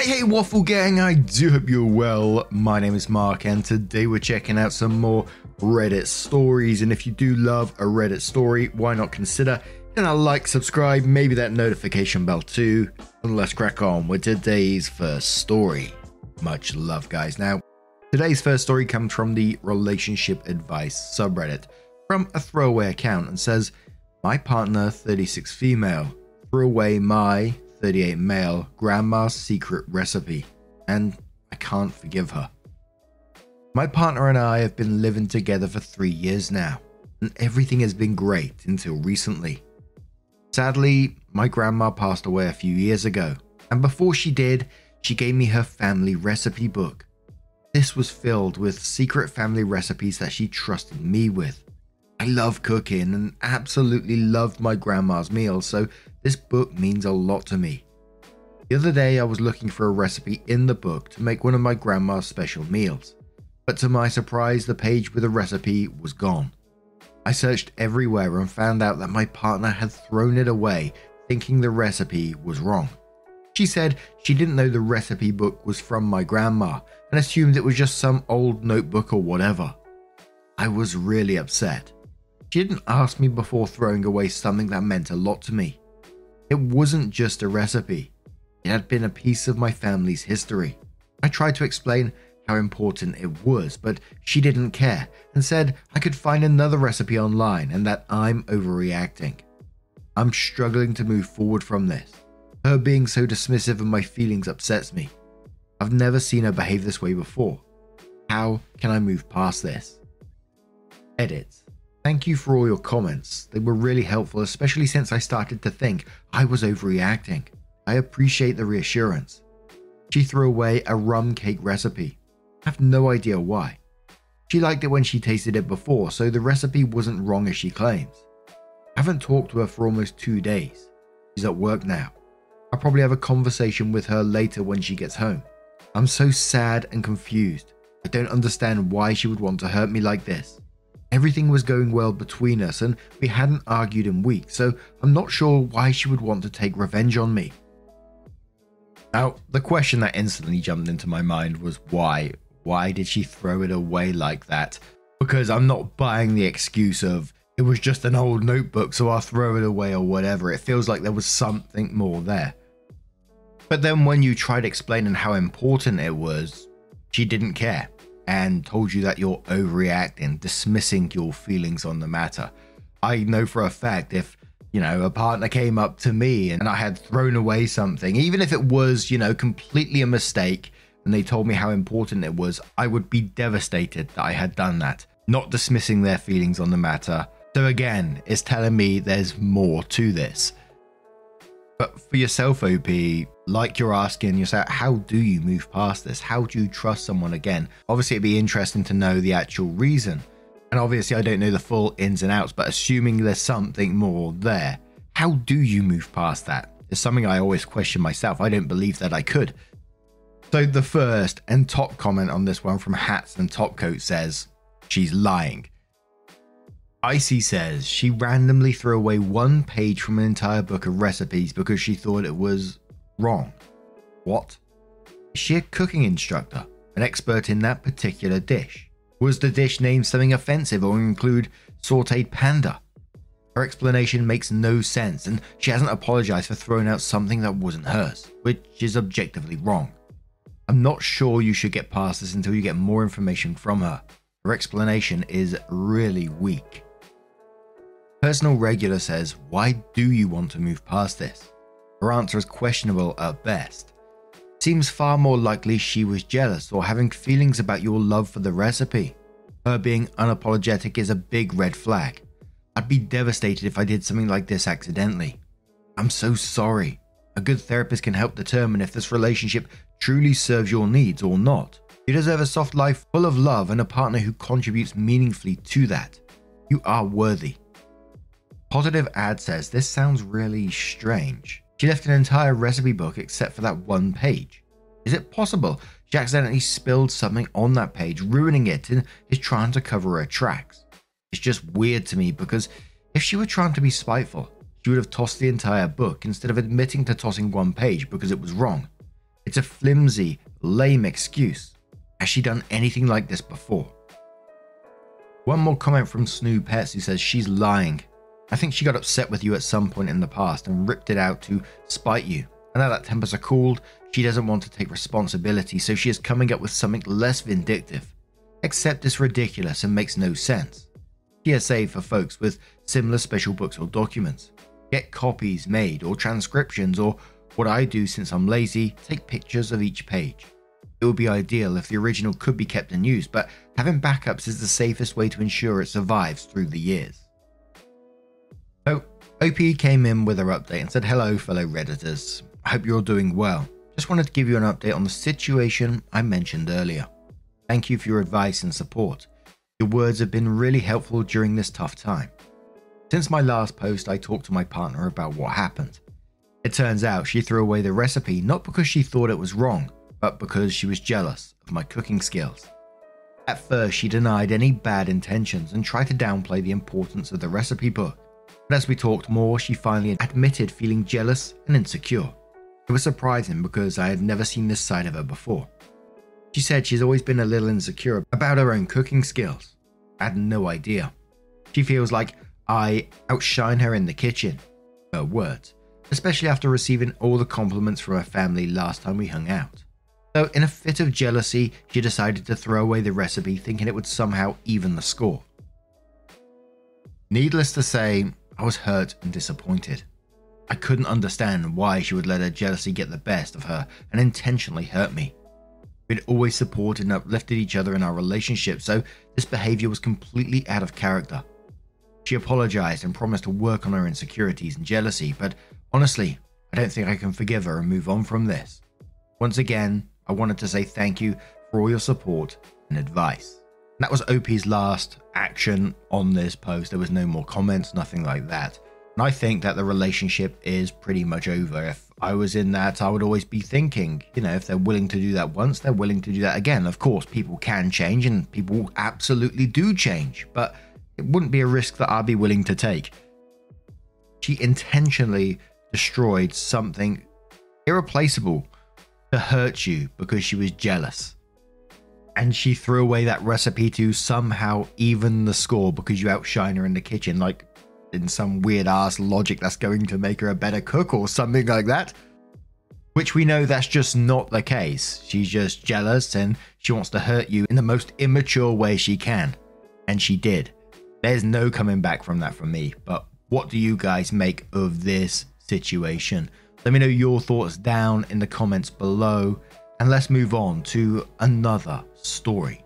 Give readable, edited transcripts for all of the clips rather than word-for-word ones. Hey Waffle Gang, I do hope you're well. My name is Mark and today we're checking out some more Reddit stories. And if you do love a Reddit story, why not consider hitting a like, subscribe, maybe that notification bell too. And let's crack on with today's first story. Much love, guys. Now, today's first story comes from the Relationship Advice subreddit from a throwaway account and says, my partner, 36 female, threw away my 38 male grandma's secret recipe, and I can't forgive her. My partner and I have been living together for 3 years now, and everything has been great until recently. Sadly, my grandma passed away a few years ago, and before she did, she gave me her family recipe book. This was filled with secret family recipes that she trusted me with. I love cooking and absolutely loved my grandma's meals, so this book means a lot to me. The other day I was looking for a recipe in the book to make one of my grandma's special meals, but to my surprise the page with the recipe was gone. I searched everywhere and found out that my partner had thrown it away thinking the recipe was wrong. She said she didn't know the recipe book was from my grandma and assumed it was just some old notebook or whatever. I was really upset. She didn't ask me before throwing away something that meant a lot to me. It wasn't just a recipe. It had been a piece of my family's history. I tried to explain how important it was, but she didn't care and said I could find another recipe online and that I'm overreacting. I'm struggling to move forward from this. Her being so dismissive of my feelings upsets me. I've never seen her behave this way before. How can I move past this? Edit. Thank you for all your comments. They were really helpful, especially since I started to think I was overreacting. I appreciate the reassurance. She threw away a rum cake recipe. I have no idea why. She liked it when she tasted it before, so the recipe wasn't wrong as she claims. I haven't talked to her for almost 2 days. She's at work now. I'll probably have a conversation with her later when she gets home. I'm so sad and confused. I don't understand why she would want to hurt me like this. Everything was going well between us and we hadn't argued in weeks, so I'm not sure why she would want to take revenge on me. Now, the question that instantly jumped into my mind was why? Why did she throw it away like that? Because I'm not buying the excuse of, it was just an old notebook, so I'll throw it away or whatever. It feels like there was something more there. But then when you tried explaining how important it was, she didn't care. And told you that you're overreacting, dismissing your feelings on the matter. I know for a fact if, a partner came up to me and I had thrown away something, even if it was, completely a mistake and they told me how important it was, I would be devastated that I had done that, not dismissing their feelings on the matter. So again, it's telling me there's more to this. But for yourself, OP, like you're asking yourself, how do you move past this? How do you trust someone again? Obviously, it'd be interesting to know the actual reason. And obviously, I don't know the full ins and outs, but assuming there's something more there, how do you move past that? It's something I always question myself. I don't believe that I could. So the first and top comment on this one from Hats and Topcoat says, she's lying. Icy says she randomly threw away one page from an entire book of recipes because she thought it was wrong. What? Is she a cooking instructor? An expert in that particular dish? Was the dish named something offensive or include sauteed panda? Her explanation makes no sense and she hasn't apologized for throwing out something that wasn't hers, which is objectively wrong. I'm not sure you should get past this until you get more information from her. Her explanation is really weak. Personal Regular says, why do you want to move past this? Her answer is questionable at best. Seems far more likely she was jealous or having feelings about your love for the recipe. Her being unapologetic is a big red flag. I'd be devastated if I did something like this accidentally. I'm so sorry. A good therapist can help determine if this relationship truly serves your needs or not. You deserve a soft life full of love and a partner who contributes meaningfully to that. You are worthy. Positive Ad says, this sounds really strange. She left an entire recipe book except for that one page. Is it possible she accidentally spilled something on that page, ruining it, and is trying to cover her tracks? It's just weird to me because if she were trying to be spiteful, she would have tossed the entire book instead of admitting to tossing one page because it was wrong. It's a flimsy, lame excuse. Has she done anything like this before? One more comment from Snoo Pets, who says she's lying. I think she got upset with you at some point in the past and ripped it out to spite you. And now that tempers are cooled, she doesn't want to take responsibility, so she is coming up with something less vindictive. Except it's ridiculous and makes no sense. PSA for folks with similar special books or documents. Get copies made or transcriptions, or what I do since I'm lazy, take pictures of each page. It would be ideal if the original could be kept and used, but having backups is the safest way to ensure it survives through the years. So, OP came in with her update and said, hello fellow Redditors, I hope you're all doing well. Just wanted to give you an update on the situation I mentioned earlier. Thank you for your advice and support. Your words have been really helpful during this tough time. Since my last post, I talked to my partner about what happened. It turns out she threw away the recipe not because she thought it was wrong, but because she was jealous of my cooking skills. At first, she denied any bad intentions and tried to downplay the importance of the recipe book. But as we talked more, she finally admitted feeling jealous and insecure. It was surprising because I had never seen this side of her before. She said she's always been a little insecure about her own cooking skills. I had no idea. She feels like I outshine her in the kitchen, her words, especially after receiving all the compliments from her family last time we hung out. So in a fit of jealousy, she decided to throw away the recipe, thinking it would somehow even the score. Needless to say, I was hurt and disappointed. I couldn't understand why she would let her jealousy get the best of her and intentionally hurt me. We'd always supported and uplifted each other in our relationship, so this behavior was completely out of character. She apologized and promised to work on her insecurities and jealousy, but honestly, I don't think I can forgive her and move on from this. Once again, I wanted to say thank you for all your support and advice. And that was OP's last action on this post. There was no more comments, nothing like that. And I think that the relationship is pretty much over. If I was in that, I would always be thinking, you know, if they're willing to do that once, they're willing to do that again. Of course, people can change and people absolutely do change, but it wouldn't be a risk that I'd be willing to take. She intentionally destroyed something irreplaceable to hurt you because she was jealous. And she threw away that recipe to somehow even the score because you outshine her in the kitchen, like in some weird ass logic that's going to make her a better cook or something like that. Which we know that's just not the case. She's just jealous and she wants to hurt you in the most immature way she can. And she did. There's no coming back from that from me. But what do you guys make of this situation? Let me know your thoughts down in the comments below. And let's move on to another story.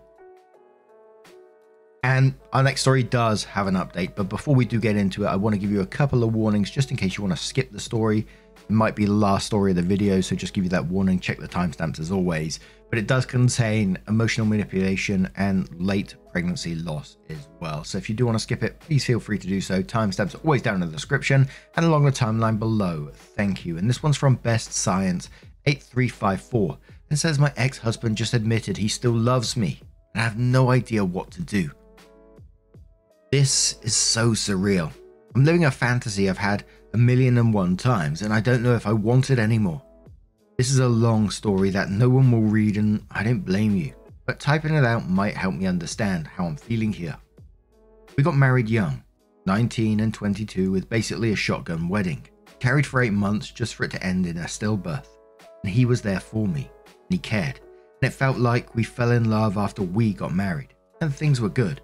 And our next story does have an update, but before we do get into it, I want to give you a couple of warnings just in case you want to skip the story. It might be the last story of the video, so just give you that warning, check the timestamps as always. But it does contain emotional manipulation and late pregnancy loss as well. So if you do want to skip it, please feel free to do so. Timestamps are always down in the description and along the timeline below. Thank you. And this one's from Best Science 8354 and says, my ex-husband just admitted he still loves me and I have no idea what to do. This is so surreal. I'm living a fantasy I've had a million and one times and I don't know if I want it anymore. This is a long story that no one will read and I don't blame you, but typing it out might help me understand how I'm feeling here. We got married young, 19 and 22, with basically a shotgun wedding. Carried for 8 months just for it to end in a stillbirth. And he was there for me, and he cared, and it felt like we fell in love after we got married, and things were good.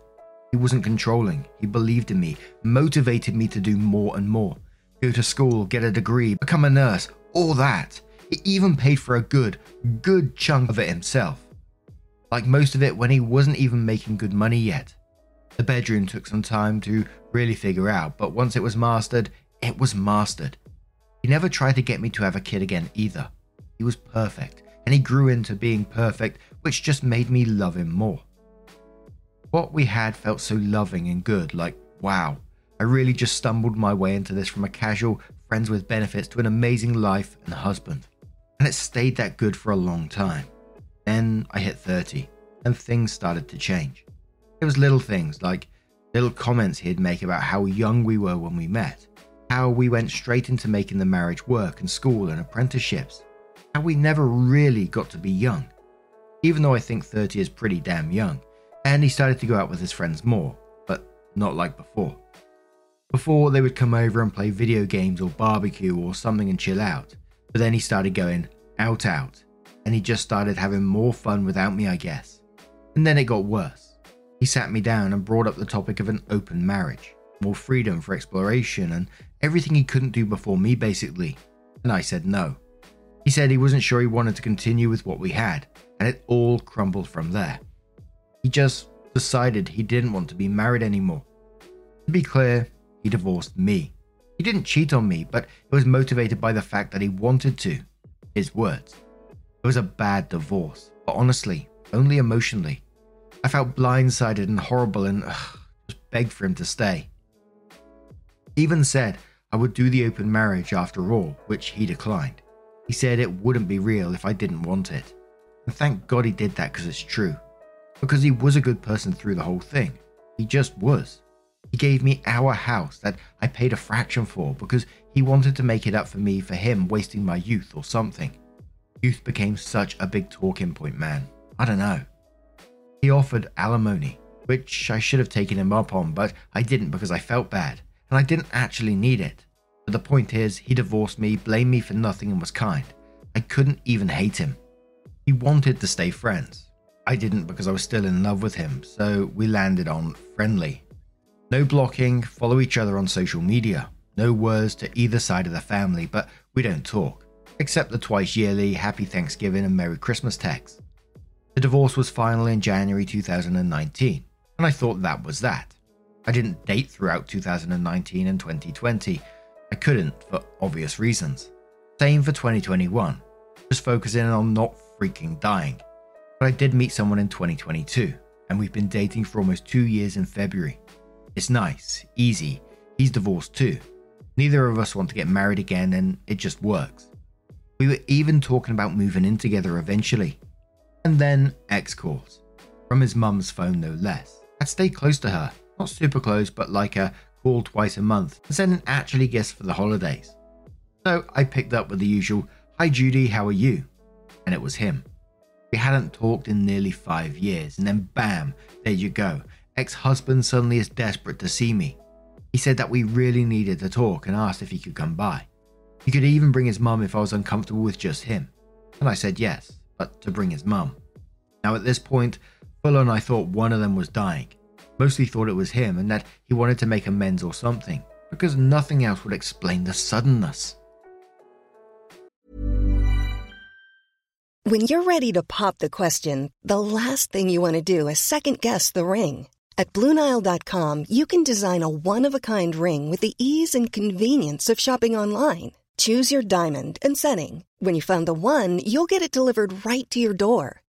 He wasn't controlling, he believed in me, motivated me to do more and more. Go to school, get a degree, become a nurse, all that. He even paid for a good chunk of it himself. Like most of it when he wasn't even making good money yet. The bedroom took some time to really figure out, but once it was mastered, it was mastered. He never tried to get me to have a kid again either. He was perfect, and he grew into being perfect, which just made me love him more. What we had felt so loving and good, like, wow, I really just stumbled my way into this from a casual friends with benefits to an amazing life and husband. And it stayed that good for a long time. Then I hit 30, and things started to change. It was little things, like little comments he'd make about how young we were when we met, how we went straight into making the marriage work and school and apprenticeships, how we never really got to be young, even though I think 30 is pretty damn young, and he started to go out with his friends more, but not like before. Before, they would come over and play video games or barbecue or something and chill out, but then he started going out, and he just started having more fun without me, I guess. And then it got worse. He sat me down and brought up the topic of an open marriage, more freedom for exploration and everything he couldn't do before me basically, and I said no. He said he wasn't sure he wanted to continue with what we had, and it all crumbled from there. He just decided he didn't want to be married anymore. To be clear, he divorced me. He didn't cheat on me, but it was motivated by the fact that he wanted to. His words. It was a bad divorce, but honestly, only emotionally. I felt blindsided and horrible and just begged for him to stay. He even said I would do the open marriage after all, which he declined. He said it wouldn't be real if I didn't want it. And thank God he did that, because it's true. Because he was a good person through the whole thing. He just was. He gave me our house that I paid a fraction for because he wanted to make it up for me for him wasting my youth or something. Youth became such a big talking point, man. I don't know. He offered alimony, which I should have taken him up on, but I didn't because I felt bad, and I didn't actually need it. But the point is, he divorced me, blamed me for nothing, and was kind. I couldn't even hate him. He wanted to stay friends. I didn't because I was still in love with him, so we landed on friendly. No blocking, follow each other on social media. No words to either side of the family, but we don't talk, except the twice yearly Happy Thanksgiving and Merry Christmas texts. The divorce was final in January 2019, and I thought that was that. I didn't date throughout 2019 and 2020. I couldn't, for obvious reasons. Same for 2021, just focusing on not freaking dying. But I did meet someone in 2022, and we've been dating for almost 2 years in February. It's nice, easy, he's divorced too. Neither of us want to get married again, and it just works. We were even talking about moving in together eventually. And then X calls, from his mum's phone no less. I'd stay close to her, not super close, but like a call twice a month, and send an actually guest for the holidays. So I picked up with the usual, "Hi Judy, how are you?" And it was him. We hadn't talked in nearly 5 years, and then bam, there you go. Ex-husband suddenly is desperate to see me. He said that we really needed to talk and asked if he could come by. He could even bring his mum if I was uncomfortable with just him. And I said yes, but to bring his mum. Now at this point, full on I thought one of them was dying. Mostly thought it was him and that he wanted to make amends or something, because nothing else would explain the suddenness. When you're ready to pop the question, the last thing you want to do is second guess the ring. At BlueNile.com, you can design a one-of-a-kind ring with the ease and convenience of shopping online. Choose your diamond and setting. When you find the one, you'll get it delivered right to your door.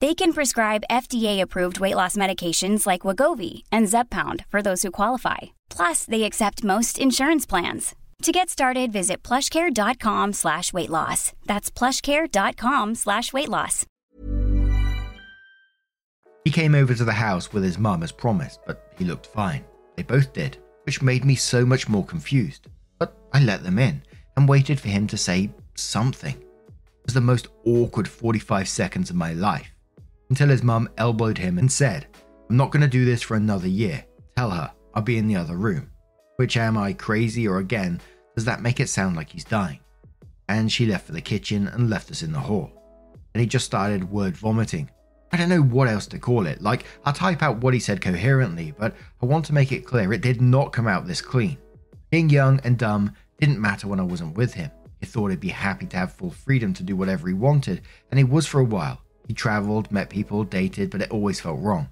They can prescribe FDA-approved weight loss medications like Wegovy and Zepbound for those who qualify. Plus, they accept most insurance plans. To get started, visit plushcare.com/weightloss. That's plushcare.com/weightloss. He came over to the house with his mum as promised, but he looked fine. They both did, which made me so much more confused. But I let them in and waited for him to say something. It was the most awkward 45 seconds of my life, until his mum elbowed him and said, "I'm not going to do this for another year. Tell her. I'll be in the other room. Which, am I crazy, or again, does that make it sound like he's dying? And she left for the kitchen and left us in the hall. And he just started word vomiting. I don't know what else to call it. Like, I'll type out what he said coherently, but I want to make it clear it did not come out this clean. Being young and dumb didn't matter when I wasn't with him. He thought he'd be happy to have full freedom to do whatever he wanted, and he was for a while. He traveled, met people, dated, but it always felt wrong.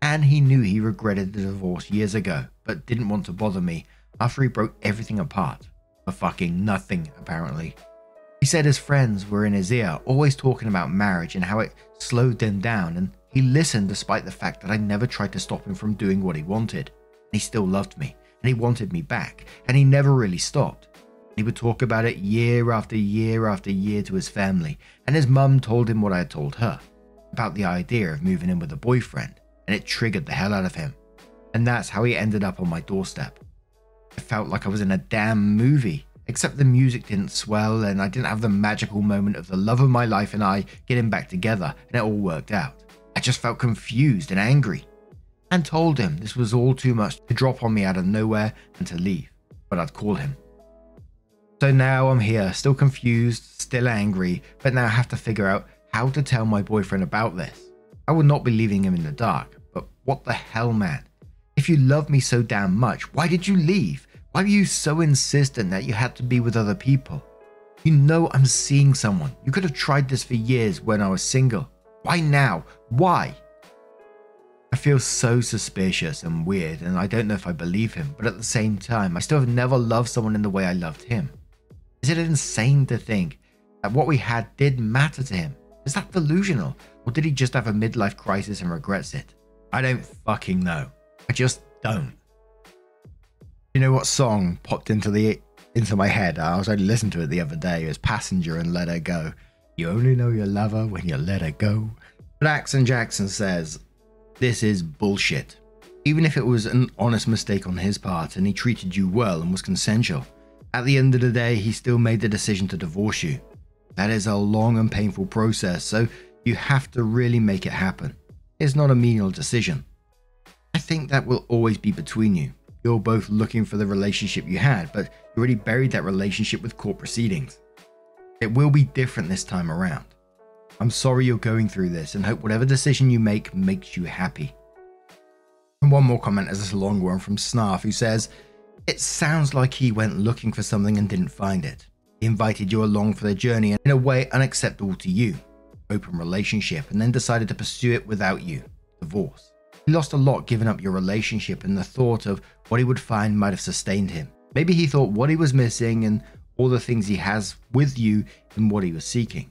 And he knew he regretted the divorce years ago, but didn't want to bother me after he broke everything apart. For fucking nothing, apparently. He said his friends were in his ear, always talking about marriage and how it slowed them down, and he listened despite the fact that I never tried to stop him from doing what he wanted. And he still loved me, and he wanted me back, and he never really stopped. He would talk about it year after year after year to his family, and his mum told him what I had told her about the idea of moving in with a boyfriend, and it triggered the hell out of him. And that's how he ended up on my doorstep. I felt like I was in a damn movie, except the music didn't swell and I didn't have the magical moment of the love of my life and I getting back together and it all worked out. I just felt confused and angry, and told him this was all too much to drop on me out of nowhere and to leave, but I'd call him. So now I'm here, still confused, still angry, but now I have to figure out how to tell my boyfriend about this. I would not be leaving him in the dark, but what the hell, man? If you love me so damn much, why did you leave? Why were you so insistent that you had to be with other people? You know I'm seeing someone. You could have tried this for years when I was single. Why now? Why? I feel so suspicious and weird, and I don't know if I believe him, but at the same time, I still have never loved someone in the way I loved him. Is it insane to think that what we had did matter to him? Is that delusional? Or did he just have a midlife crisis and regrets it? I don't fucking know. I just don't. You know what song popped into my head? I was only listening to it the other day. It was Passenger and Let Her Go. You only know your lover when you let her go. But Axon Jackson says, this is bullshit. Even if it was an honest mistake on his part and he treated you well and was consensual, at the end of the day, he still made the decision to divorce you. That is a long and painful process, so you have to really make it happen. It's not a menial decision. I think that will always be between you. You're both looking for the relationship you had, but you already buried that relationship with court proceedings. It will be different this time around. I'm sorry you're going through this and hope whatever decision you make makes you happy. And one more comment is this long one from Snarf, who says, it sounds like he went looking for something and didn't find it. He invited you along for the journey in a way unacceptable to you. Open relationship, and then decided to pursue it without you. Divorce. He lost a lot giving up your relationship, and the thought of what he would find might have sustained him. Maybe he thought what he was missing and all the things he has with you and what he was seeking.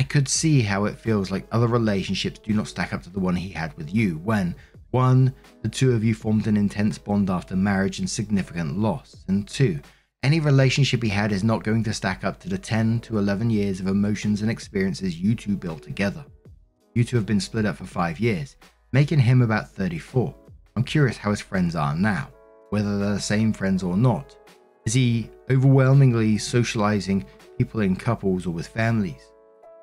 I could see how it feels like other relationships do not stack up to the one he had with you when 1. The two of you formed an intense bond after marriage and significant loss. And 2. Any relationship he had is not going to stack up to the 10 to 11 years of emotions and experiences you two built together. You two have been split up for 5 years, making him about 34. I'm curious how his friends are now, whether they're the same friends or not. Is he overwhelmingly socializing people in couples or with families?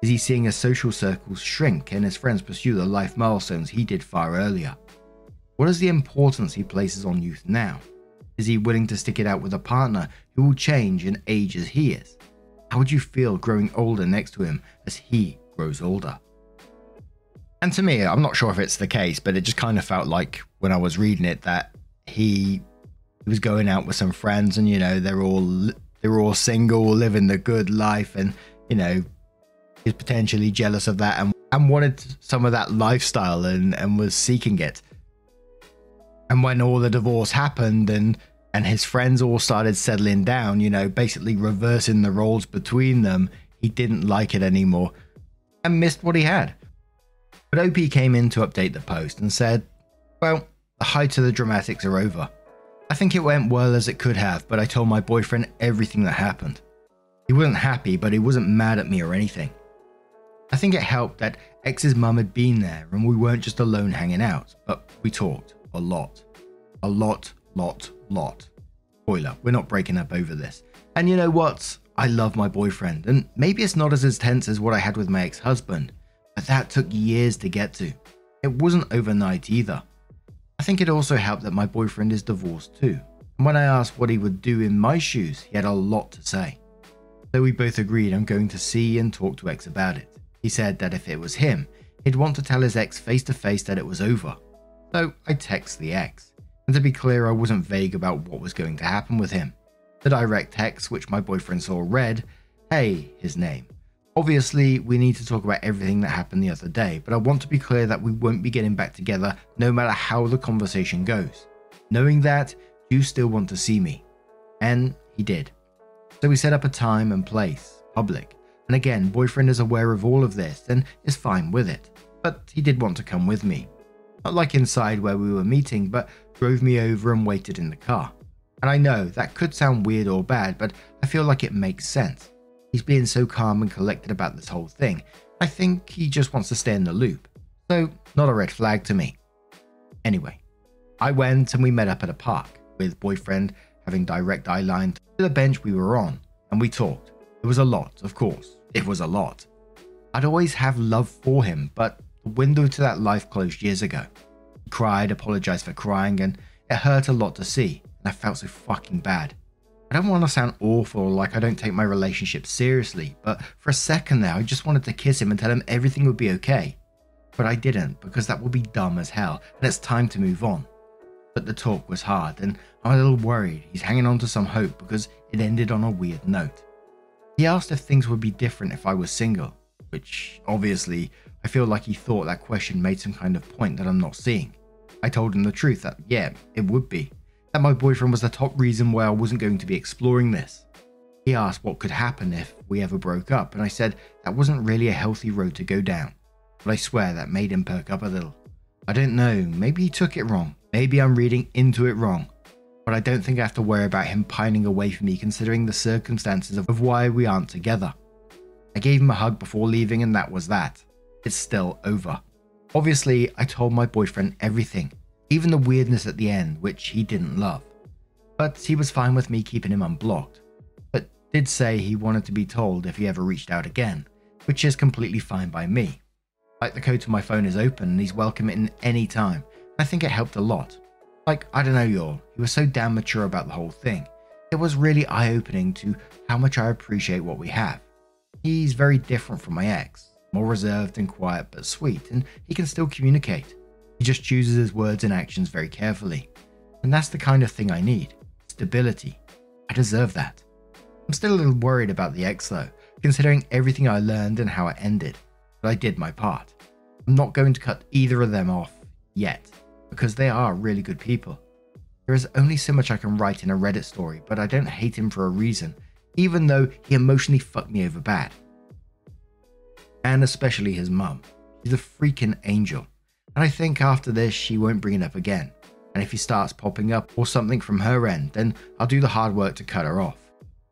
Is he seeing his social circles shrink and his friends pursue the life milestones he did far earlier? What is the importance he places on youth now? Is he willing to stick it out with a partner who will change in age as he is? How would you feel growing older next to him as he grows older? And to me, I'm not sure if it's the case, but it just kind of felt like when I was reading it that he was going out with some friends and, you know, they're all single, living the good life, and, you know, he's potentially jealous of that and wanted some of that lifestyle and was seeking it. And when all the divorce happened and his friends all started settling down, you know, basically reversing the roles between them, he didn't like it anymore and missed what he had. But OP came in to update the post and said, well, the height of the dramatics are over. I think it went well as it could have, but I told my boyfriend everything that happened. He wasn't happy, but he wasn't mad at me or anything. I think it helped that ex's mum had been there and we weren't just alone hanging out, but we talked. A lot. Spoiler, we're not breaking up over this. And you know what? I love my boyfriend, and maybe it's not as intense as what I had with my ex-husband, but that took years to get to. It wasn't overnight either. I think it also helped that my boyfriend is divorced too. And when I asked what he would do in my shoes, he had a lot to say. So we both agreed I'm going to see and talk to ex about it. He said that if it was him, he'd want to tell his ex face to face that it was over. So I text the ex. And to be clear, I wasn't vague about what was going to happen with him. The direct text, which my boyfriend saw, read, "Hey," his name. "Obviously, we need to talk about everything that happened the other day, but I want to be clear that we won't be getting back together no matter how the conversation goes. Knowing that, you still want to see me." And he did. So we set up a time and place, public. And again, boyfriend is aware of all of this and is fine with it. But he did want to come with me. Not like inside where we were meeting, but drove me over and waited in the car. And I know that could sound weird or bad, but I feel like it makes sense. He's being so calm and collected about this whole thing. I think he just wants to stay in the loop. So, not a red flag to me. Anyway, I went and we met up at a park, with boyfriend having direct eye line to the bench we were on, and we talked. It was a lot, of course. It was a lot. I'd always have love for him, but the window to that life closed years ago. He cried, apologized for crying, and it hurt a lot to see, and I felt so fucking bad. I don't want to sound awful, like I don't take my relationship seriously, but for a second there I just wanted to kiss him and tell him everything would be okay. But I didn't, because that would be dumb as hell, and it's time to move on. But the talk was hard, and I'm a little worried he's hanging on to some hope because it ended on a weird note. He asked if things would be different if I was single, which obviously I feel like he thought that question made some kind of point that I'm not seeing. I told him the truth that yeah, it would be. That my boyfriend was the top reason why I wasn't going to be exploring this. He asked what could happen if we ever broke up, and I said that wasn't really a healthy road to go down. But I swear that made him perk up a little. I don't know, maybe he took it wrong, maybe I'm reading into it wrong. But I don't think I have to worry about him pining away from me considering the circumstances of why we aren't together. I gave him a hug before leaving and that was that. It's still over. Obviously, I told my boyfriend everything. Even the weirdness at the end, which he didn't love. But he was fine with me keeping him unblocked, but did say he wanted to be told if he ever reached out again, which is completely fine by me. Like the code to my phone is open and he's welcome in any time. I think it helped a lot. Like, I don't know y'all, he was so damn mature about the whole thing. It was really eye-opening to how much I appreciate what we have. He's very different from my ex, more reserved and quiet but sweet, and he can still communicate. He just chooses his words and actions very carefully. And that's the kind of thing I need. Stability. I deserve that. I'm still a little worried about the ex though, considering everything I learned and how it ended. But I did my part. I'm not going to cut either of them off yet, because they are really good people. There is only so much I can write in a Reddit story, but I don't hate him for a reason, even though he emotionally fucked me over bad. And especially his mum. She's a freaking angel. And I think after this, she won't bring it up again. And if he starts popping up or something from her end, then I'll do the hard work to cut her off.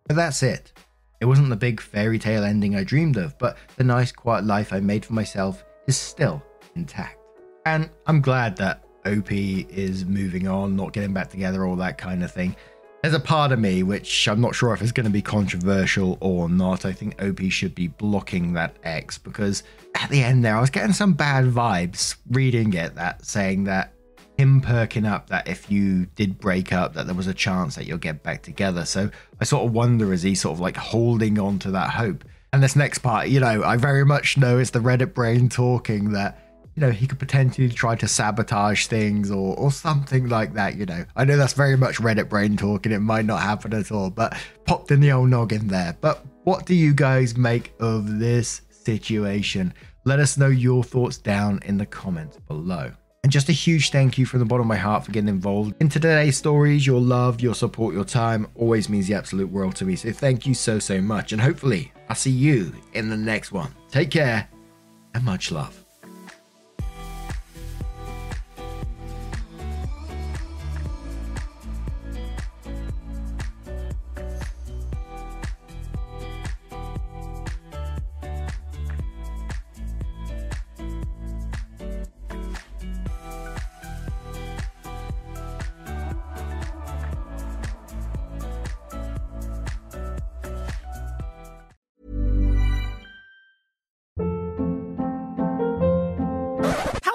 But that's it. It wasn't the big fairy tale ending I dreamed of, but the nice quiet life I made for myself is still intact. And I'm glad that OP is moving on, not getting back together, all that kind of thing. There's a part of me, which I'm not sure if it's going to be controversial or not. I think OP should be blocking that ex because at the end there, I was getting some bad vibes reading it, that saying that him perking up, that if you did break up, that there was a chance that you'll get back together. So I sort of wonder, is he sort of like holding on to that hope? And this next part, you know, I very much know it's the Reddit brain talking that, you know, he could potentially try to sabotage things or something like that, you know. I know that's very much Reddit brain talking. It might not happen at all, but popped in the old noggin there. But what do you guys make of this situation? Let us know your thoughts down in the comments below. And just a huge thank you from the bottom of my heart for getting involved in today's stories. Your love, your support, your time always means the absolute world to me. So thank you so, so much. And hopefully I'll see you in the next one. Take care and much love.